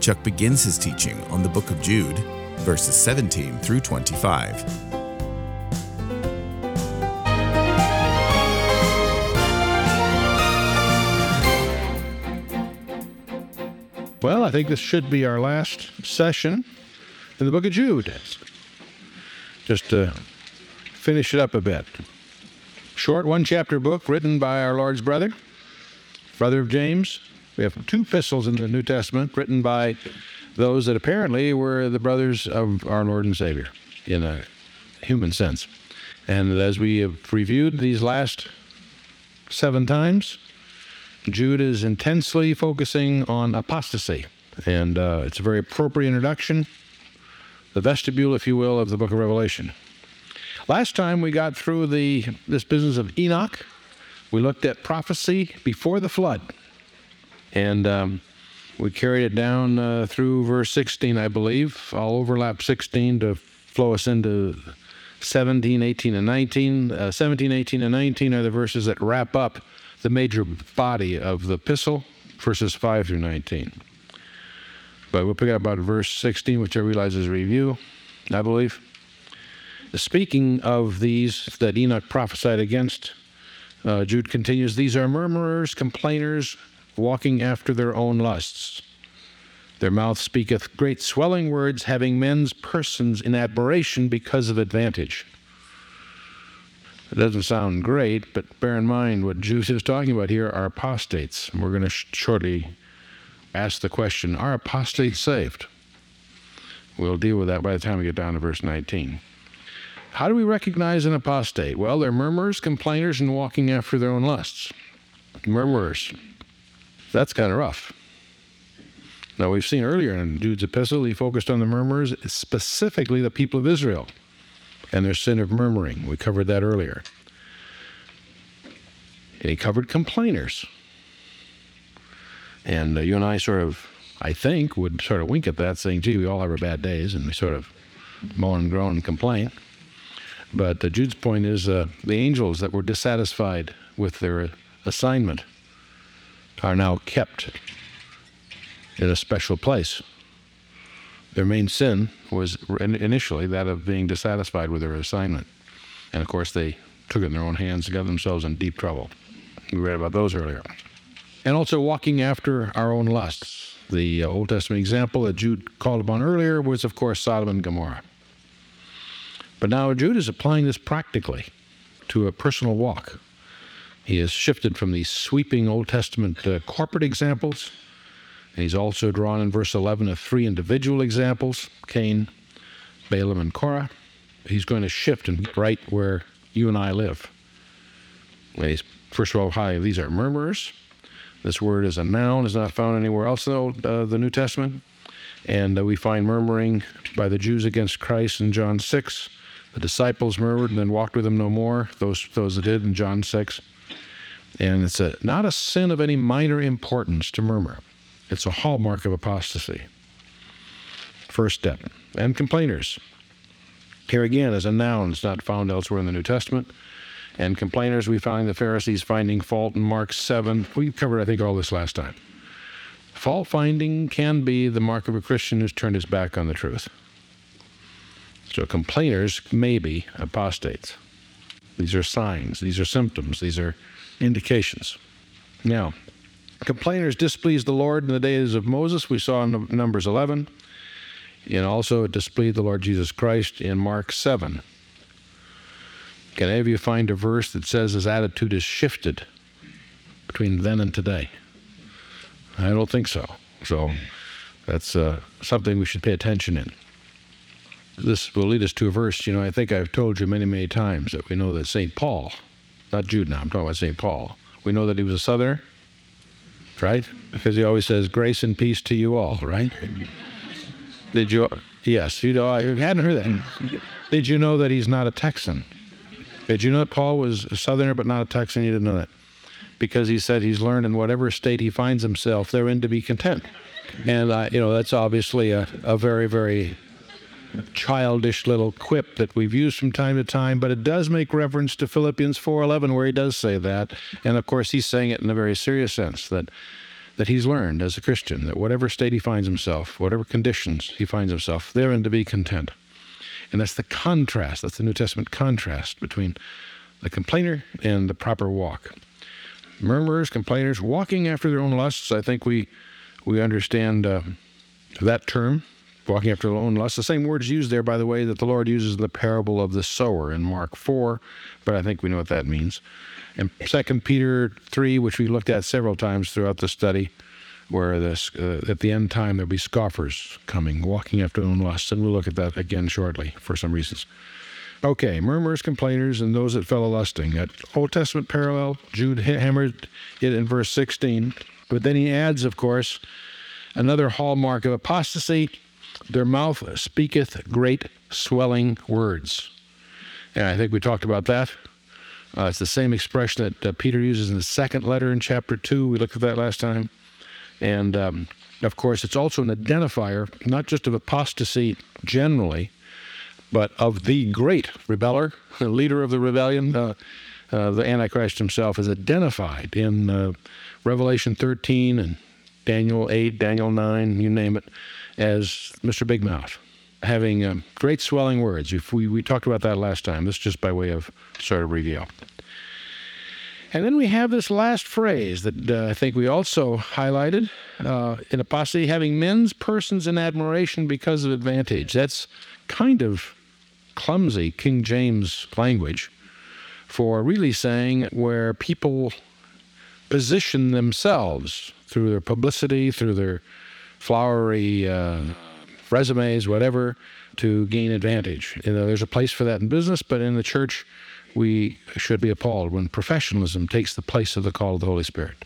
Chuck begins his teaching on the book of Jude, verses 17 through 25. Well, I think this should be our last session in the book of Jude. Just to finish it up a bit. Short one-chapter book written by our Lord's brother of James. We have two epistles in the New Testament written by those that apparently were the brothers of our Lord and Savior in a human sense. And as we have reviewed these last 7 times, Jude is intensely focusing on apostasy, and it's a very appropriate introduction, the vestibule, if you will, of the book of Revelation. Last time we got through this business of Enoch. We looked at prophecy before the flood, and we carried it down through verse 16, I believe. I'll overlap 16 to flow us into 17, 18, and 19. 17, 18, and 19 are the verses that wrap up the major body of the epistle, verses 5 through 19. But we'll pick up about verse 16, which I realize is a review, I believe. Speaking of these that Enoch prophesied against, Jude continues, "These are murmurers, complainers, walking after their own lusts. Their mouth speaketh great swelling words, having men's persons in admiration because of advantage." It doesn't sound great, but bear in mind what Jude is talking about here are apostates. And we're going to shortly ask the question, are apostates saved? We'll deal with that by the time we get down to verse 19. How do we recognize an apostate? Well, they're murmurers, complainers, and walking after their own lusts. Murmurers. That's kind of rough. Now, we've seen earlier in Jude's epistle, he focused on the murmurers, specifically the people of Israel, and their sin of murmuring. We covered that earlier. And he covered complainers. And you and I sort of, I think, would sort of wink at that, saying, gee, we all have our bad days, and we sort of moan and groan and complain. But Jude's point is the angels that were dissatisfied with their assignment are now kept in a special place. Their main sin was initially that of being dissatisfied with their assignment. And of course, they took it in their own hands and got themselves in deep trouble. We read about those earlier. And also walking after our own lusts. The Old Testament example that Jude called upon earlier was, of course, Sodom and Gomorrah. But now Jude is applying this practically to a personal walk. He has shifted from these sweeping Old Testament corporate examples. And he's also drawn in verse 11 of 3 individual examples, Cain, Balaam, and Korah. He's going to shift and get right where you and I live. He's, first of all, these are murmurers. This word is a noun, is not found anywhere else in the New Testament. And we find murmuring by the Jews against Christ in John 6. The disciples murmured and then walked with him no more, those that did in John 6. And it's not a sin of any minor importance to murmur. It's a hallmark of apostasy. First step. And complainers. Here again is a noun. It's not found elsewhere in the New Testament. And complainers, we find the Pharisees finding fault in Mark 7. We covered, I think, all this last time. Fault finding can be the mark of a Christian who's turned his back on the truth. So complainers may be apostates. These are signs. These are symptoms. These are indications. Now, complainers displeased the Lord in the days of Moses. We saw in Numbers 11. And also it displeased the Lord Jesus Christ in Mark 7. Can any of you find a verse that says his attitude is shifted between then and today? I don't think so. So that's something we should pay attention in. This will lead us to a verse, I think I've told you many, many times that we know that St. Paul, not Jude now, I'm talking about St. Paul. We know that he was a southerner. right? Because he always says, grace and peace to you all, right? Did you? Yes, you know, I hadn't heard that. Did you know that he's not a Texan? Did you know that Paul was a Southerner but not a Texan? You didn't know that. Because he said he's learned in whatever state he finds himself, therein to be content. And, you know, that's obviously a very, very childish little quip that we've used from time to time, but it does make reference to Philippians 4:11 where he does say that. And, of course, he's saying it in a very serious sense, that he's learned as a Christian, that whatever state he finds himself, whatever conditions he finds himself, therein to be content. And that's the contrast, that's the New Testament contrast between the complainer and the proper walk. Murmurers, complainers, walking after their own lusts. I think we understand that term, walking after their own lusts. The same words used there, by the way, that the Lord uses in the parable of the sower in Mark 4, but I think we know what that means. And 2 Peter 3, which we looked at several times throughout the study, where at the end time there'll be scoffers coming, walking after their own lusts, and we'll look at that again shortly for some reasons. Okay, murmurers, complainers, and those that fell a-lusting. That Old Testament parallel, Jude hammered it in verse 16, but then he adds, of course, another hallmark of apostasy, their mouth speaketh great swelling words. And I think we talked about that. It's the same expression that Peter uses in the second letter in chapter 2. We looked at that last time. And, of course, it's also an identifier, not just of apostasy generally, but of the great rebeller, the leader of the rebellion. The Antichrist himself is identified in Revelation 13 and Daniel 8, Daniel 9, you name it, as Mr. Big Mouth, having great swelling words. If we talked about that last time. This is just by way of sort of review. And then we have this last phrase that I think we also highlighted in apostasy, having men's persons in admiration because of advantage. That's kind of clumsy King James language for really saying where people position themselves through their publicity, through their flowery resumes, whatever, to gain advantage. You know, there's a place for that in business, but in the church, we should be appalled when professionalism takes the place of the call of the Holy Spirit.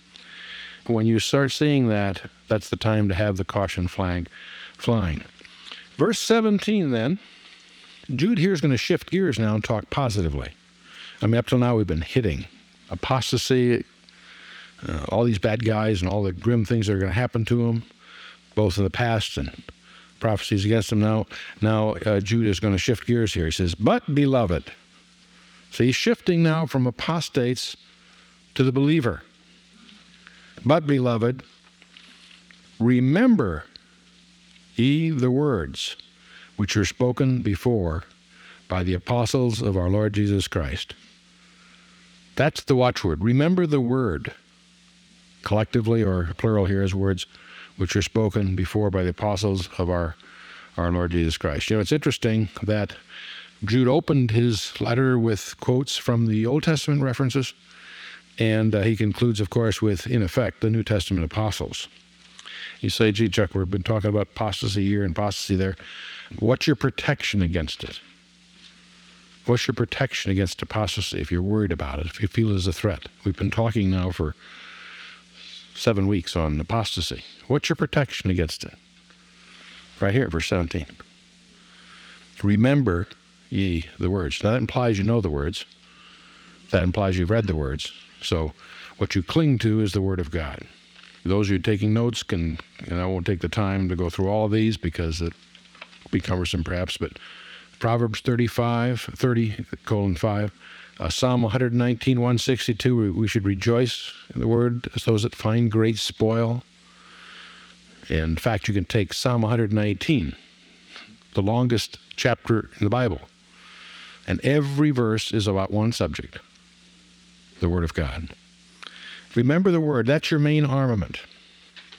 When you start seeing that, that's the time to have the caution flag flying. Verse 17 then, Jude here is going to shift gears now and talk positively. I mean, up till now we've been hitting apostasy, all these bad guys and all the grim things that are going to happen to them, both in the past and prophecies against them now. Now Jude is going to shift gears here. He says, but beloved. So he's shifting now from apostates to the believer. But, beloved, remember ye the words which were spoken before by the apostles of our Lord Jesus Christ. That's the watchword. Remember the word, collectively or plural here as words, which were spoken before by the apostles of our Lord Jesus Christ. You know, it's interesting that Jude opened his letter with quotes from the Old Testament references, and he concludes, of course, with, in effect, the New Testament apostles. You say, gee, Chuck, we've been talking about apostasy here and apostasy there. What's your protection against it? What's your protection against apostasy if you're worried about it, if you feel it's a threat? We've been talking now for 7 weeks on apostasy. What's your protection against it? Right here, verse 17. Remember ye the words. Now that implies you know the words. That implies you've read the words. So what you cling to is the Word of God. Those of you taking notes can, and I won't take the time to go through all of these because it will be cumbersome perhaps, but Proverbs 30:5, Psalm 119:162, we should rejoice in the Word as those that find great spoil. In fact, you can take Psalm 119, the longest chapter in the Bible. And every verse is about one subject, the Word of God. Remember the Word. That's your main armament.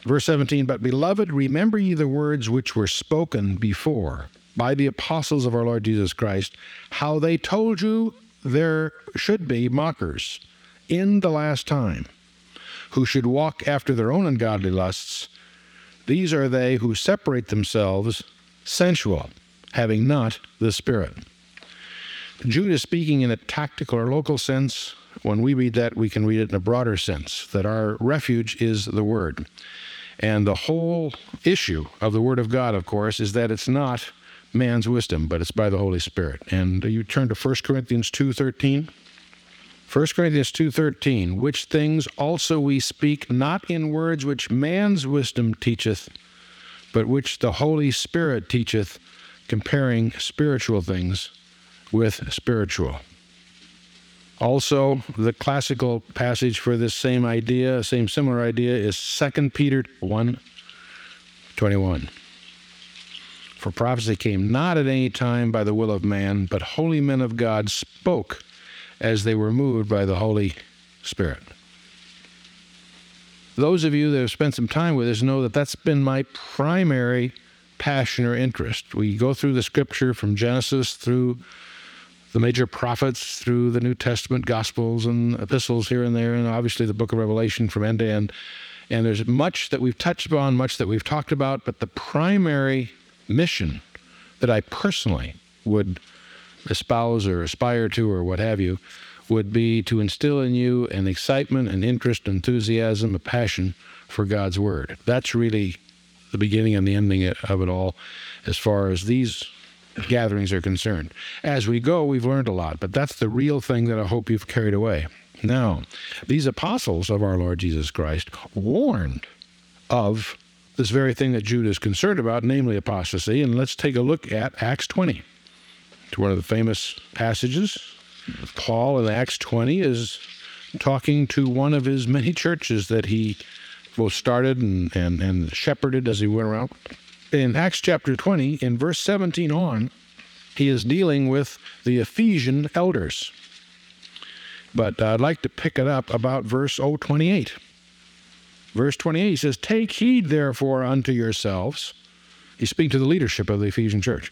Verse 17, but beloved, remember ye the words which were spoken before by the apostles of our Lord Jesus Christ, how they told you there should be mockers in the last time, who should walk after their own ungodly lusts. These are they who separate themselves sensual, having not the Spirit. Jude is speaking in a tactical or local sense when we read that, we can read it in a broader sense, that our refuge is the Word. And the whole issue of the Word of God, of course, is that it's not man's wisdom, but it's by the Holy Spirit. And you turn to 1 Corinthians 2:13. 1 Corinthians 2:13, which things also we speak, not in words which man's wisdom teacheth, but which the Holy Spirit teacheth, comparing spiritual things with spiritual. Also, the classical passage for this similar idea, is 2 Peter 1:21. For prophecy came not at any time by the will of man, but holy men of God spoke as they were moved by the Holy Spirit. Those of you that have spent some time with us know that that's been my primary passion or interest. We go through the Scripture from Genesis through the major prophets, through the New Testament Gospels and epistles here and there, and obviously the book of Revelation from end to end. And there's much that we've touched upon, much that we've talked about, but the primary mission that I personally would espouse or aspire to or what have you would be to instill in you an excitement, an interest, enthusiasm, a passion for God's Word. That's really the beginning and the ending of it all as far as these gatherings are concerned. As we go, we've learned a lot, but that's the real thing that I hope you've carried away. Now, these apostles of our Lord Jesus Christ warned of this very thing that Jude is concerned about, namely apostasy, and let's take a look at Acts 20. It's one of the famous passages. Paul in Acts 20 is talking to one of his many churches that he both started and shepherded as he went around. In Acts chapter 20, in verse 17 on, he is dealing with the Ephesian elders. But I'd like to pick it up about verse 28. Verse 28, he says, "Take heed therefore unto yourselves." He's speaking to the leadership of the Ephesian church.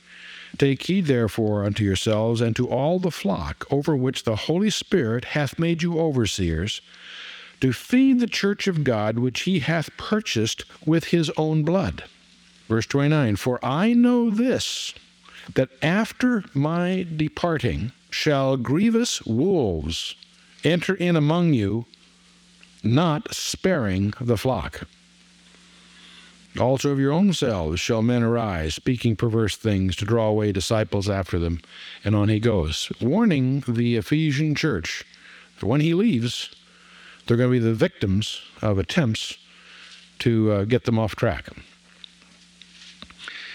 "Take heed therefore unto yourselves and to all the flock over which the Holy Spirit hath made you overseers, to feed the church of God which he hath purchased with his own blood." Verse 29, "For I know this, that after my departing shall grievous wolves enter in among you, not sparing the flock. Also of your own selves shall men arise, speaking perverse things, to draw away disciples after them." And on he goes, warning the Ephesian church that when he leaves, they're going to be the victims of attempts to get them off track.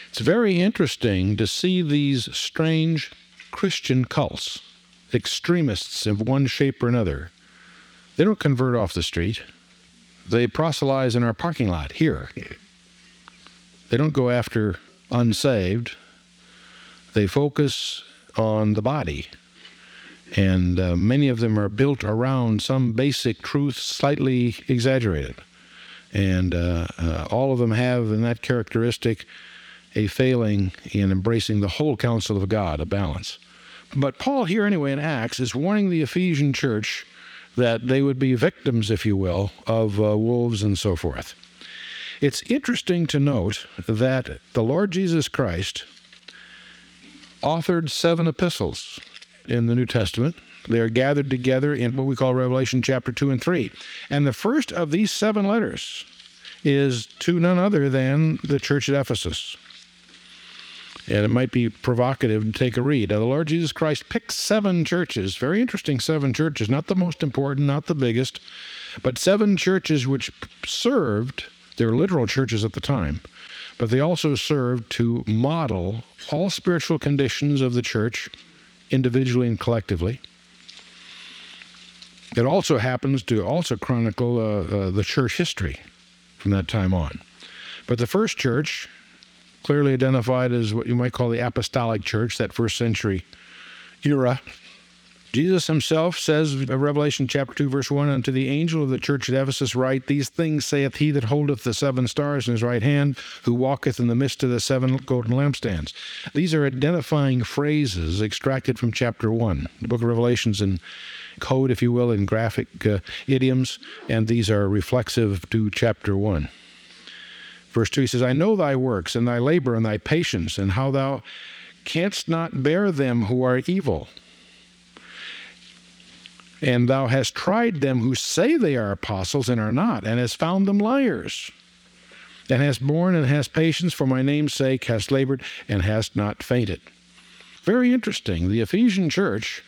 It's very interesting to see these strange Christian cults, extremists of one shape or another. They don't convert off the street. They proselytize in our parking lot here. They don't go after unsaved. They focus on the body. And many of them are built around some basic truth, slightly exaggerated. And all of them have in that characteristic a failing in embracing the whole counsel of God, a balance. But Paul here anyway in Acts is warning the Ephesian church that they would be victims, if you will, of wolves and so forth. It's interesting to note that the Lord Jesus Christ authored 7 epistles in the New Testament. They are gathered together in what we call Revelation chapter 2 and 3. And the first of these 7 letters is to none other than the church at Ephesus. And it might be provocative to take a read. Now, the Lord Jesus Christ picked 7 churches, very interesting 7 churches, not the most important, not the biggest, but 7 churches which served, they were literal churches at the time, but they also served to model all spiritual conditions of the church individually and collectively. It also happens to also chronicle the church history from that time on. But the first church, clearly identified as what you might call the apostolic church, that first century era, Jesus himself says in Revelation chapter 2, verse 1, "Unto the angel of the church at Ephesus write, These things saith he that holdeth the 7 stars in his right hand, who walketh in the midst of the 7 golden lampstands." These are identifying phrases extracted from chapter 1. The book of Revelation's in code, if you will, in graphic idioms, and these are reflexive to chapter 1. Verse 2, he says, "I know thy works, and thy labor, and thy patience, and how thou canst not bear them who are evil." And thou hast tried them who say they are apostles and are not, and hast found them liars, and hast borne and hast patience for my name's sake, hast labored and hast not fainted. Very interesting. The Ephesian church,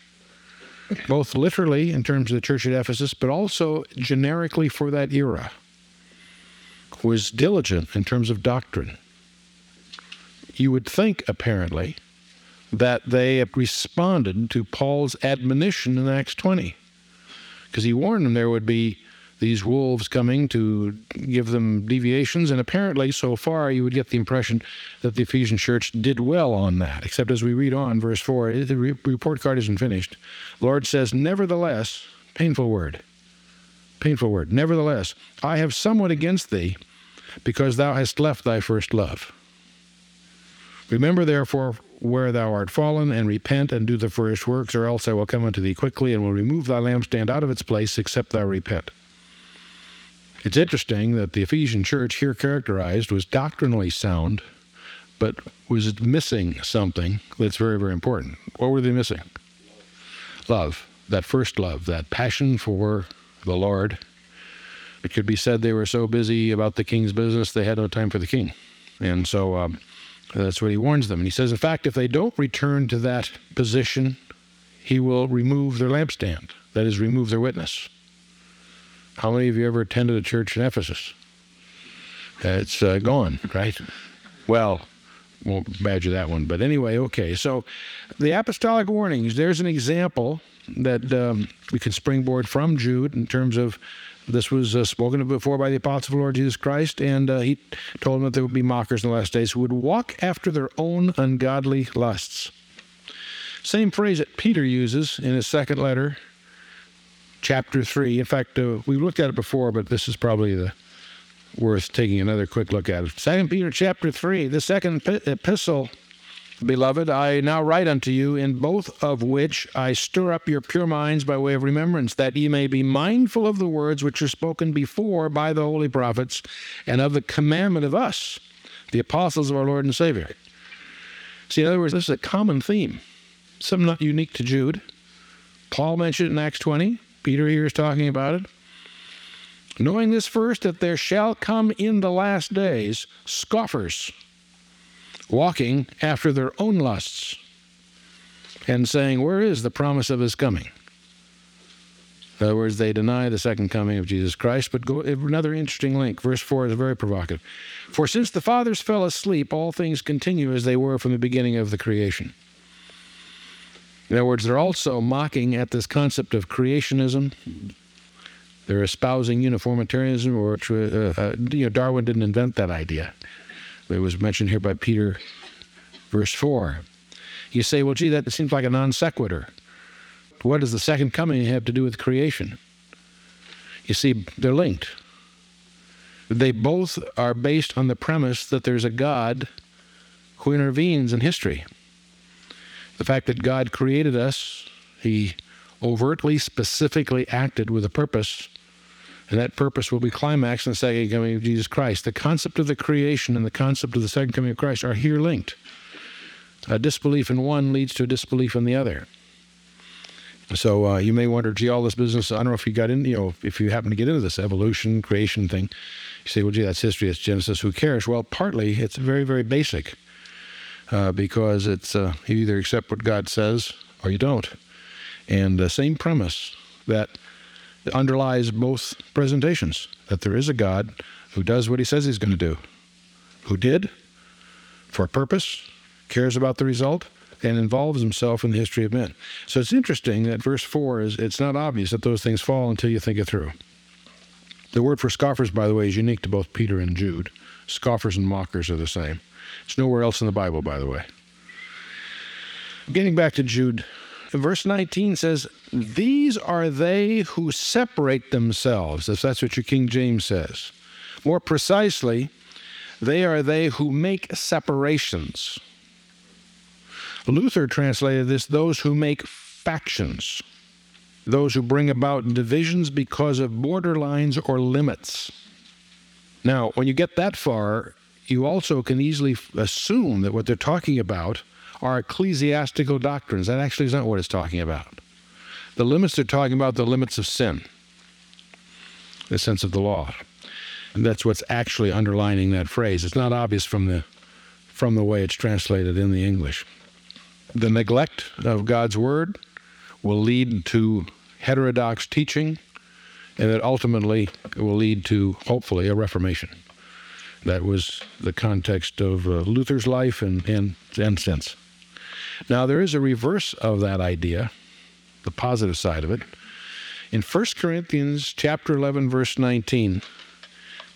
both literally in terms of the church at Ephesus, but also generically for that era, was diligent in terms of doctrine. You would think, apparently, that they responded to Paul's admonition in Acts 20, because he warned them there would be these wolves coming to give them deviations, and apparently so far you would get the impression that the Ephesian church did well on that, except as we read on, verse 4, the report card isn't finished. The Lord says, nevertheless, painful word, nevertheless, I have somewhat against thee, because thou hast left thy first love. Remember, therefore, where thou art fallen, and repent, and do the first works, or else I will come unto thee quickly, and will remove thy lampstand out of its place, except thou repent. It's interesting that the Ephesian church here characterized was doctrinally sound, but was missing something that's very, very important. What were they missing? Love, that first love, that passion for the Lord. It could be said they were so busy about the king's business, they had no time for the king. And so that's what he warns them. And he says, in fact, if they don't return to that position, he will remove their lampstand, that is, remove their witness. How many of you ever attended a church in Ephesus? It's gone, right? Well, won't badger that one, but anyway, okay. So the apostolic warnings, there's an example that we can springboard from Jude in terms of this was spoken of before by the apostle of the Lord Jesus Christ, and he told them that there would be mockers in the last days who would walk after their own ungodly lusts. Same phrase that Peter uses in his second letter, Chapter 3. In fact, we looked at it before, but this is probably worth taking another quick look at it. 2 Peter chapter 3, the second epistle, beloved, I now write unto you, in both of which I stir up your pure minds by way of remembrance, that ye may be mindful of the words which are spoken before by the holy prophets, and of the commandment of us, the apostles of our Lord and Savior. See, in other words, this is a common theme, something not unique to Jude. Paul mentioned it in Acts 20. Peter here is talking about it. Knowing this first, that there shall come in the last days scoffers, walking after their own lusts, and saying, where is the promise of his coming? In other words, they deny the second coming of Jesus Christ. But go, another interesting link. Verse 4 is very provocative. For since the fathers fell asleep, all things continue as they were from the beginning of the creation. In other words, they're also mocking at this concept of creationism. They're espousing uniformitarianism, or Darwin didn't invent that idea. It was mentioned here by Peter, verse 4. You say, well, gee, that seems like a non sequitur. What does the second coming have to do with creation? You see, they're linked. They both are based on the premise that there's a God who intervenes in history. The fact that God created us, he overtly, specifically acted with a purpose, and that purpose will be climaxed in the second coming of Jesus Christ. The concept of the creation and the concept of the second coming of Christ are here linked. A disbelief in one leads to a disbelief in the other. So you may wonder, gee, all this business, I don't know if you got in, if you happen to get into this evolution, creation thing, you say, well, gee, that's history, that's Genesis, who cares? Well, partly, it's very, very basic. Because it's you either accept what God says or you don't. And the same premise that underlies both presentations, that there is a God who does what he says he's going to do, who did for a purpose, cares about the result, and involves himself in the history of men. So it's interesting that verse 4 is, it's not obvious that those things fall until you think it through. The word for scoffers, by the way, is unique to both Peter and Jude. Scoffers and mockers are the same. It's nowhere else in the Bible, by the way. Getting back to Jude, verse 19 says, these are they who separate themselves, if that's what your King James says. More precisely, they are they who make separations. Luther translated this, those who make factions, those who bring about divisions because of borderlines or limits. Now, when you get that far, you also can easily assume that what they're talking about are ecclesiastical doctrines. That actually is not what it's talking about. The limits they're talking about, the limits of sin, the sense of the law. And that's what's actually underlining that phrase. It's not obvious from the way it's translated in the English. The neglect of God's word will lead to heterodox teaching, and that ultimately it will lead to, hopefully, a reformation. That was the context of Luther's life and since. Now, there is a reverse of that idea, the positive side of it. In 1 Corinthians chapter 11, verse 19,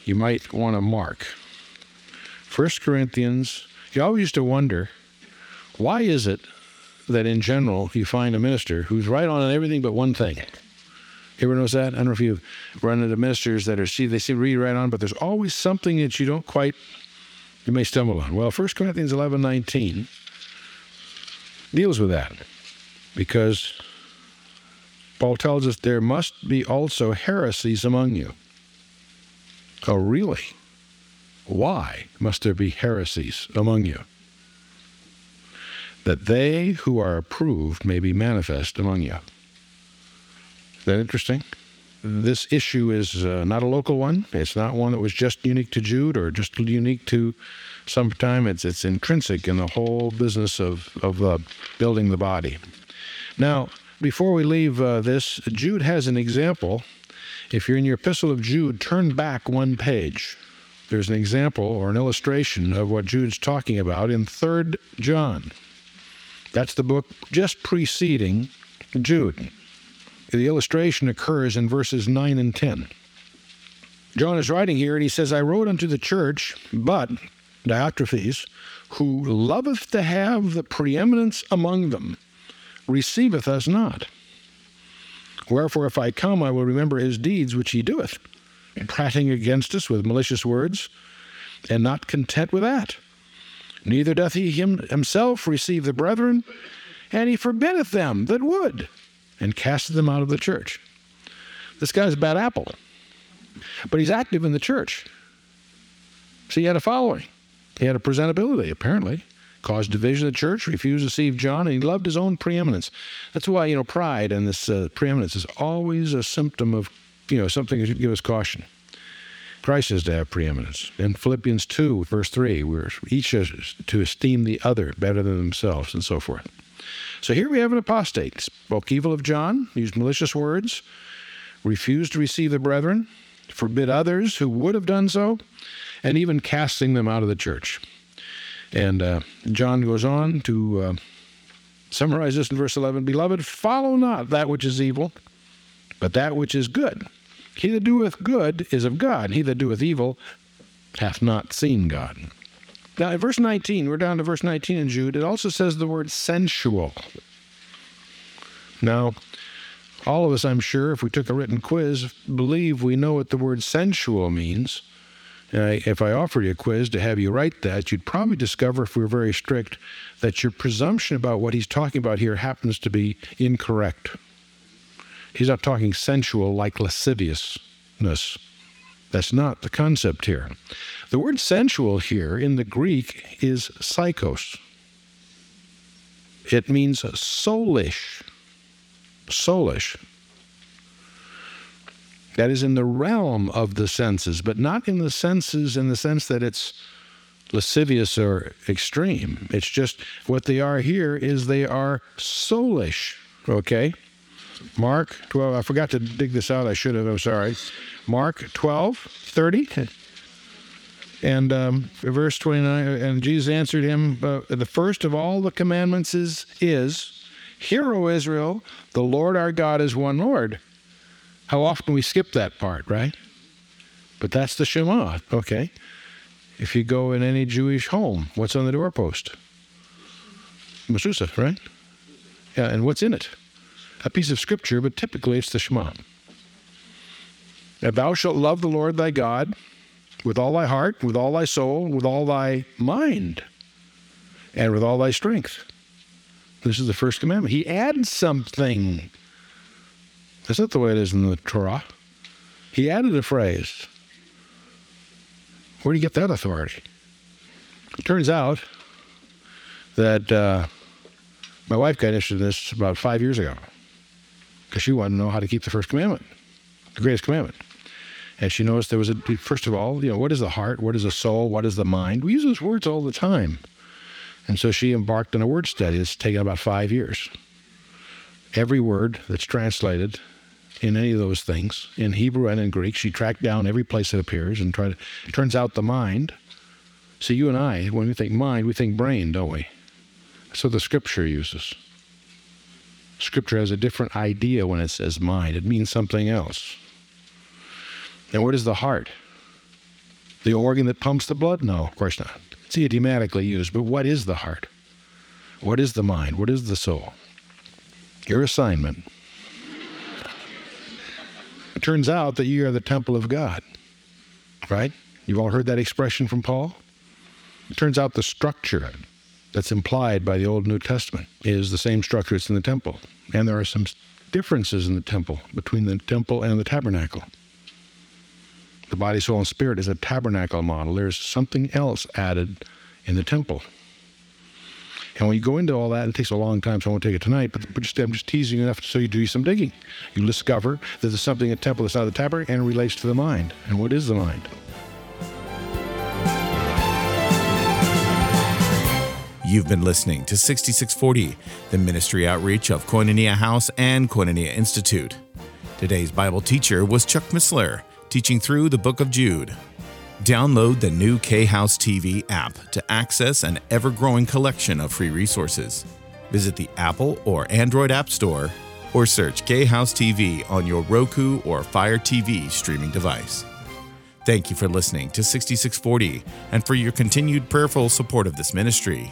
you might want to mark. 1 Corinthians, you always used to wonder, why is it that in general you find a minister who's right on everything but one thing? Everyone knows that? I don't know if you've run into ministers that seem really right on, but there's always something that you don't quite, you may stumble on. Well, 1 Corinthians 11:19 deals with that, because Paul tells us there must be also heresies among you. Oh, really? Why must there be heresies among you? That they who are approved may be manifest among you. Isn't that interesting? This issue is not a local one. It's not one that was just unique to Jude or just unique to some time. It's intrinsic in the whole business of building the body. Now, before we leave this, Jude has an example. If you're in your Epistle of Jude, turn back one page. There's an example or an illustration of what Jude's talking about in 3 John. That's the book just preceding Jude. The illustration occurs in verses 9 and 10. John is writing here, and he says, I wrote unto the church, but Diotrephes, who loveth to have the preeminence among them, receiveth us not. Wherefore, if I come, I will remember his deeds which he doeth, prating against us with malicious words, and not content with that. Neither doth he himself receive the brethren, and he forbiddeth them that would, and casteth them out of the church. This guy's a bad apple, but he's active in the church. So he had a following. He had a presentability, apparently. Caused division of the church, refused to receive John, and he loved his own preeminence. That's why, pride and this preeminence is always a symptom of, something that should give us caution. Christ is to have preeminence. In Philippians 2, verse 3, we're each to esteem the other better than themselves, and so forth. So here we have an apostate. Spoke evil of John, used malicious words, refused to receive the brethren, forbid others who would have done so, and even casting them out of the church. And John goes on to summarize this in verse 11, Beloved, follow not that which is evil, but that which is good. He that doeth good is of God. He that doeth evil hath not seen God. Now, in verse 19, we're down to verse 19 in Jude, it also says the word sensual. Now, all of us, I'm sure, if we took a written quiz, believe we know what the word sensual means. If I offered you a quiz to have you write that, you'd probably discover, if we were very strict, that your presumption about what he's talking about here happens to be incorrect. He's not talking sensual like lasciviousness. That's not the concept here. The word sensual here in the Greek is psychos. It means soulish. Soulish. That is in the realm of the senses, but not in the senses in the sense that it's lascivious or extreme. It's just what they are here is they are soulish, okay? Mark 12, I forgot to dig this out. I should have, I'm sorry. Mark 12, 30, and verse 29, and Jesus answered him, the first of all the commandments is, Hear, O Israel, the Lord our God is one Lord. How often we skip that part, right? But that's the Shema, okay? If you go in any Jewish home, what's on the doorpost? Mezuzah, right? Yeah, and what's in it? A piece of scripture, but typically it's the Shema. Now, thou shalt love the Lord thy God with all thy heart, with all thy soul, with all thy mind, and with all thy strength. This is the first commandment. He adds something. That's not the way it is in the Torah. He added a phrase. Where do you get that authority? It turns out that my wife got interested in this about 5 years ago. because she wanted to know how to keep the first commandment, the greatest commandment. And she noticed there was a, first of all, you know, what is the heart? What is the soul? What is the mind? We use those words all the time. And so she embarked on a word study. It's taken about 5 years. Every word that's translated in any of those things, in Hebrew and in Greek, she tracked down every place it appears and tried to, it turns out the mind. So you and I, when we think mind, we think brain, don't we? So the Scripture uses. Scripture has a different idea when it says mind. It means something else. And what is the heart? The organ that pumps the blood? No, of course not. It's idiomatically used, but what is the heart? What is the mind? What is the soul? Your assignment. It turns out that you are the temple of God, right? You've all heard that expression from Paul? It turns out the structure that's implied by the Old and New Testament is the same structure that's in the temple. And there are some differences in the temple between the temple and the tabernacle. The body, soul, and spirit is a tabernacle model. There's something else added in the temple. And when you go into all that, it takes a long time, so I won't take it tonight, but just, I'm just teasing enough so you do some digging. You discover that there's something in the temple that's not the tabernacle and relates to the mind. And what is the mind? You've been listening to 6640, the ministry outreach of Koinonia House and Koinonia Institute. Today's Bible teacher was Chuck Missler, teaching through the book of Jude. Download the new K-House TV app to access an ever-growing collection of free resources. Visit the Apple or Android App Store or search K-House TV on your Roku or Fire TV streaming device. Thank you for listening to 6640 and for your continued prayerful support of this ministry.